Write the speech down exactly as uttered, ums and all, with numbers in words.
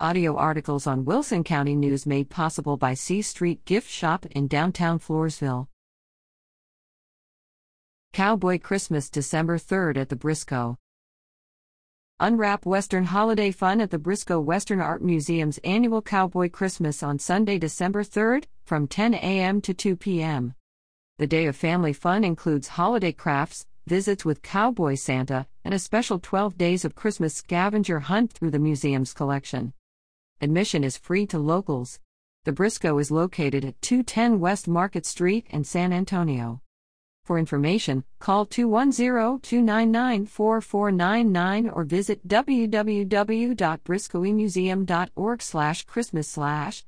Audio articles on Wilson County News made possible by C Street Gift Shop in downtown Floresville. Cowboy Christmas December third at the Briscoe. Unwrap Western holiday fun at the Briscoe Western Art Museum's annual Cowboy Christmas on Sunday, December third, from ten a.m. to two p.m. The day of family fun includes holiday crafts, visits with Cowboy Santa, and a special twelve days of Christmas scavenger hunt through the museum's collection. Admission is free to locals. The Briscoe is located at two ten West Market Street in San Antonio. For information, call two one zero, two nine nine, four four nine nine or visit w w w dot briscoe museum dot org slash Christmas slash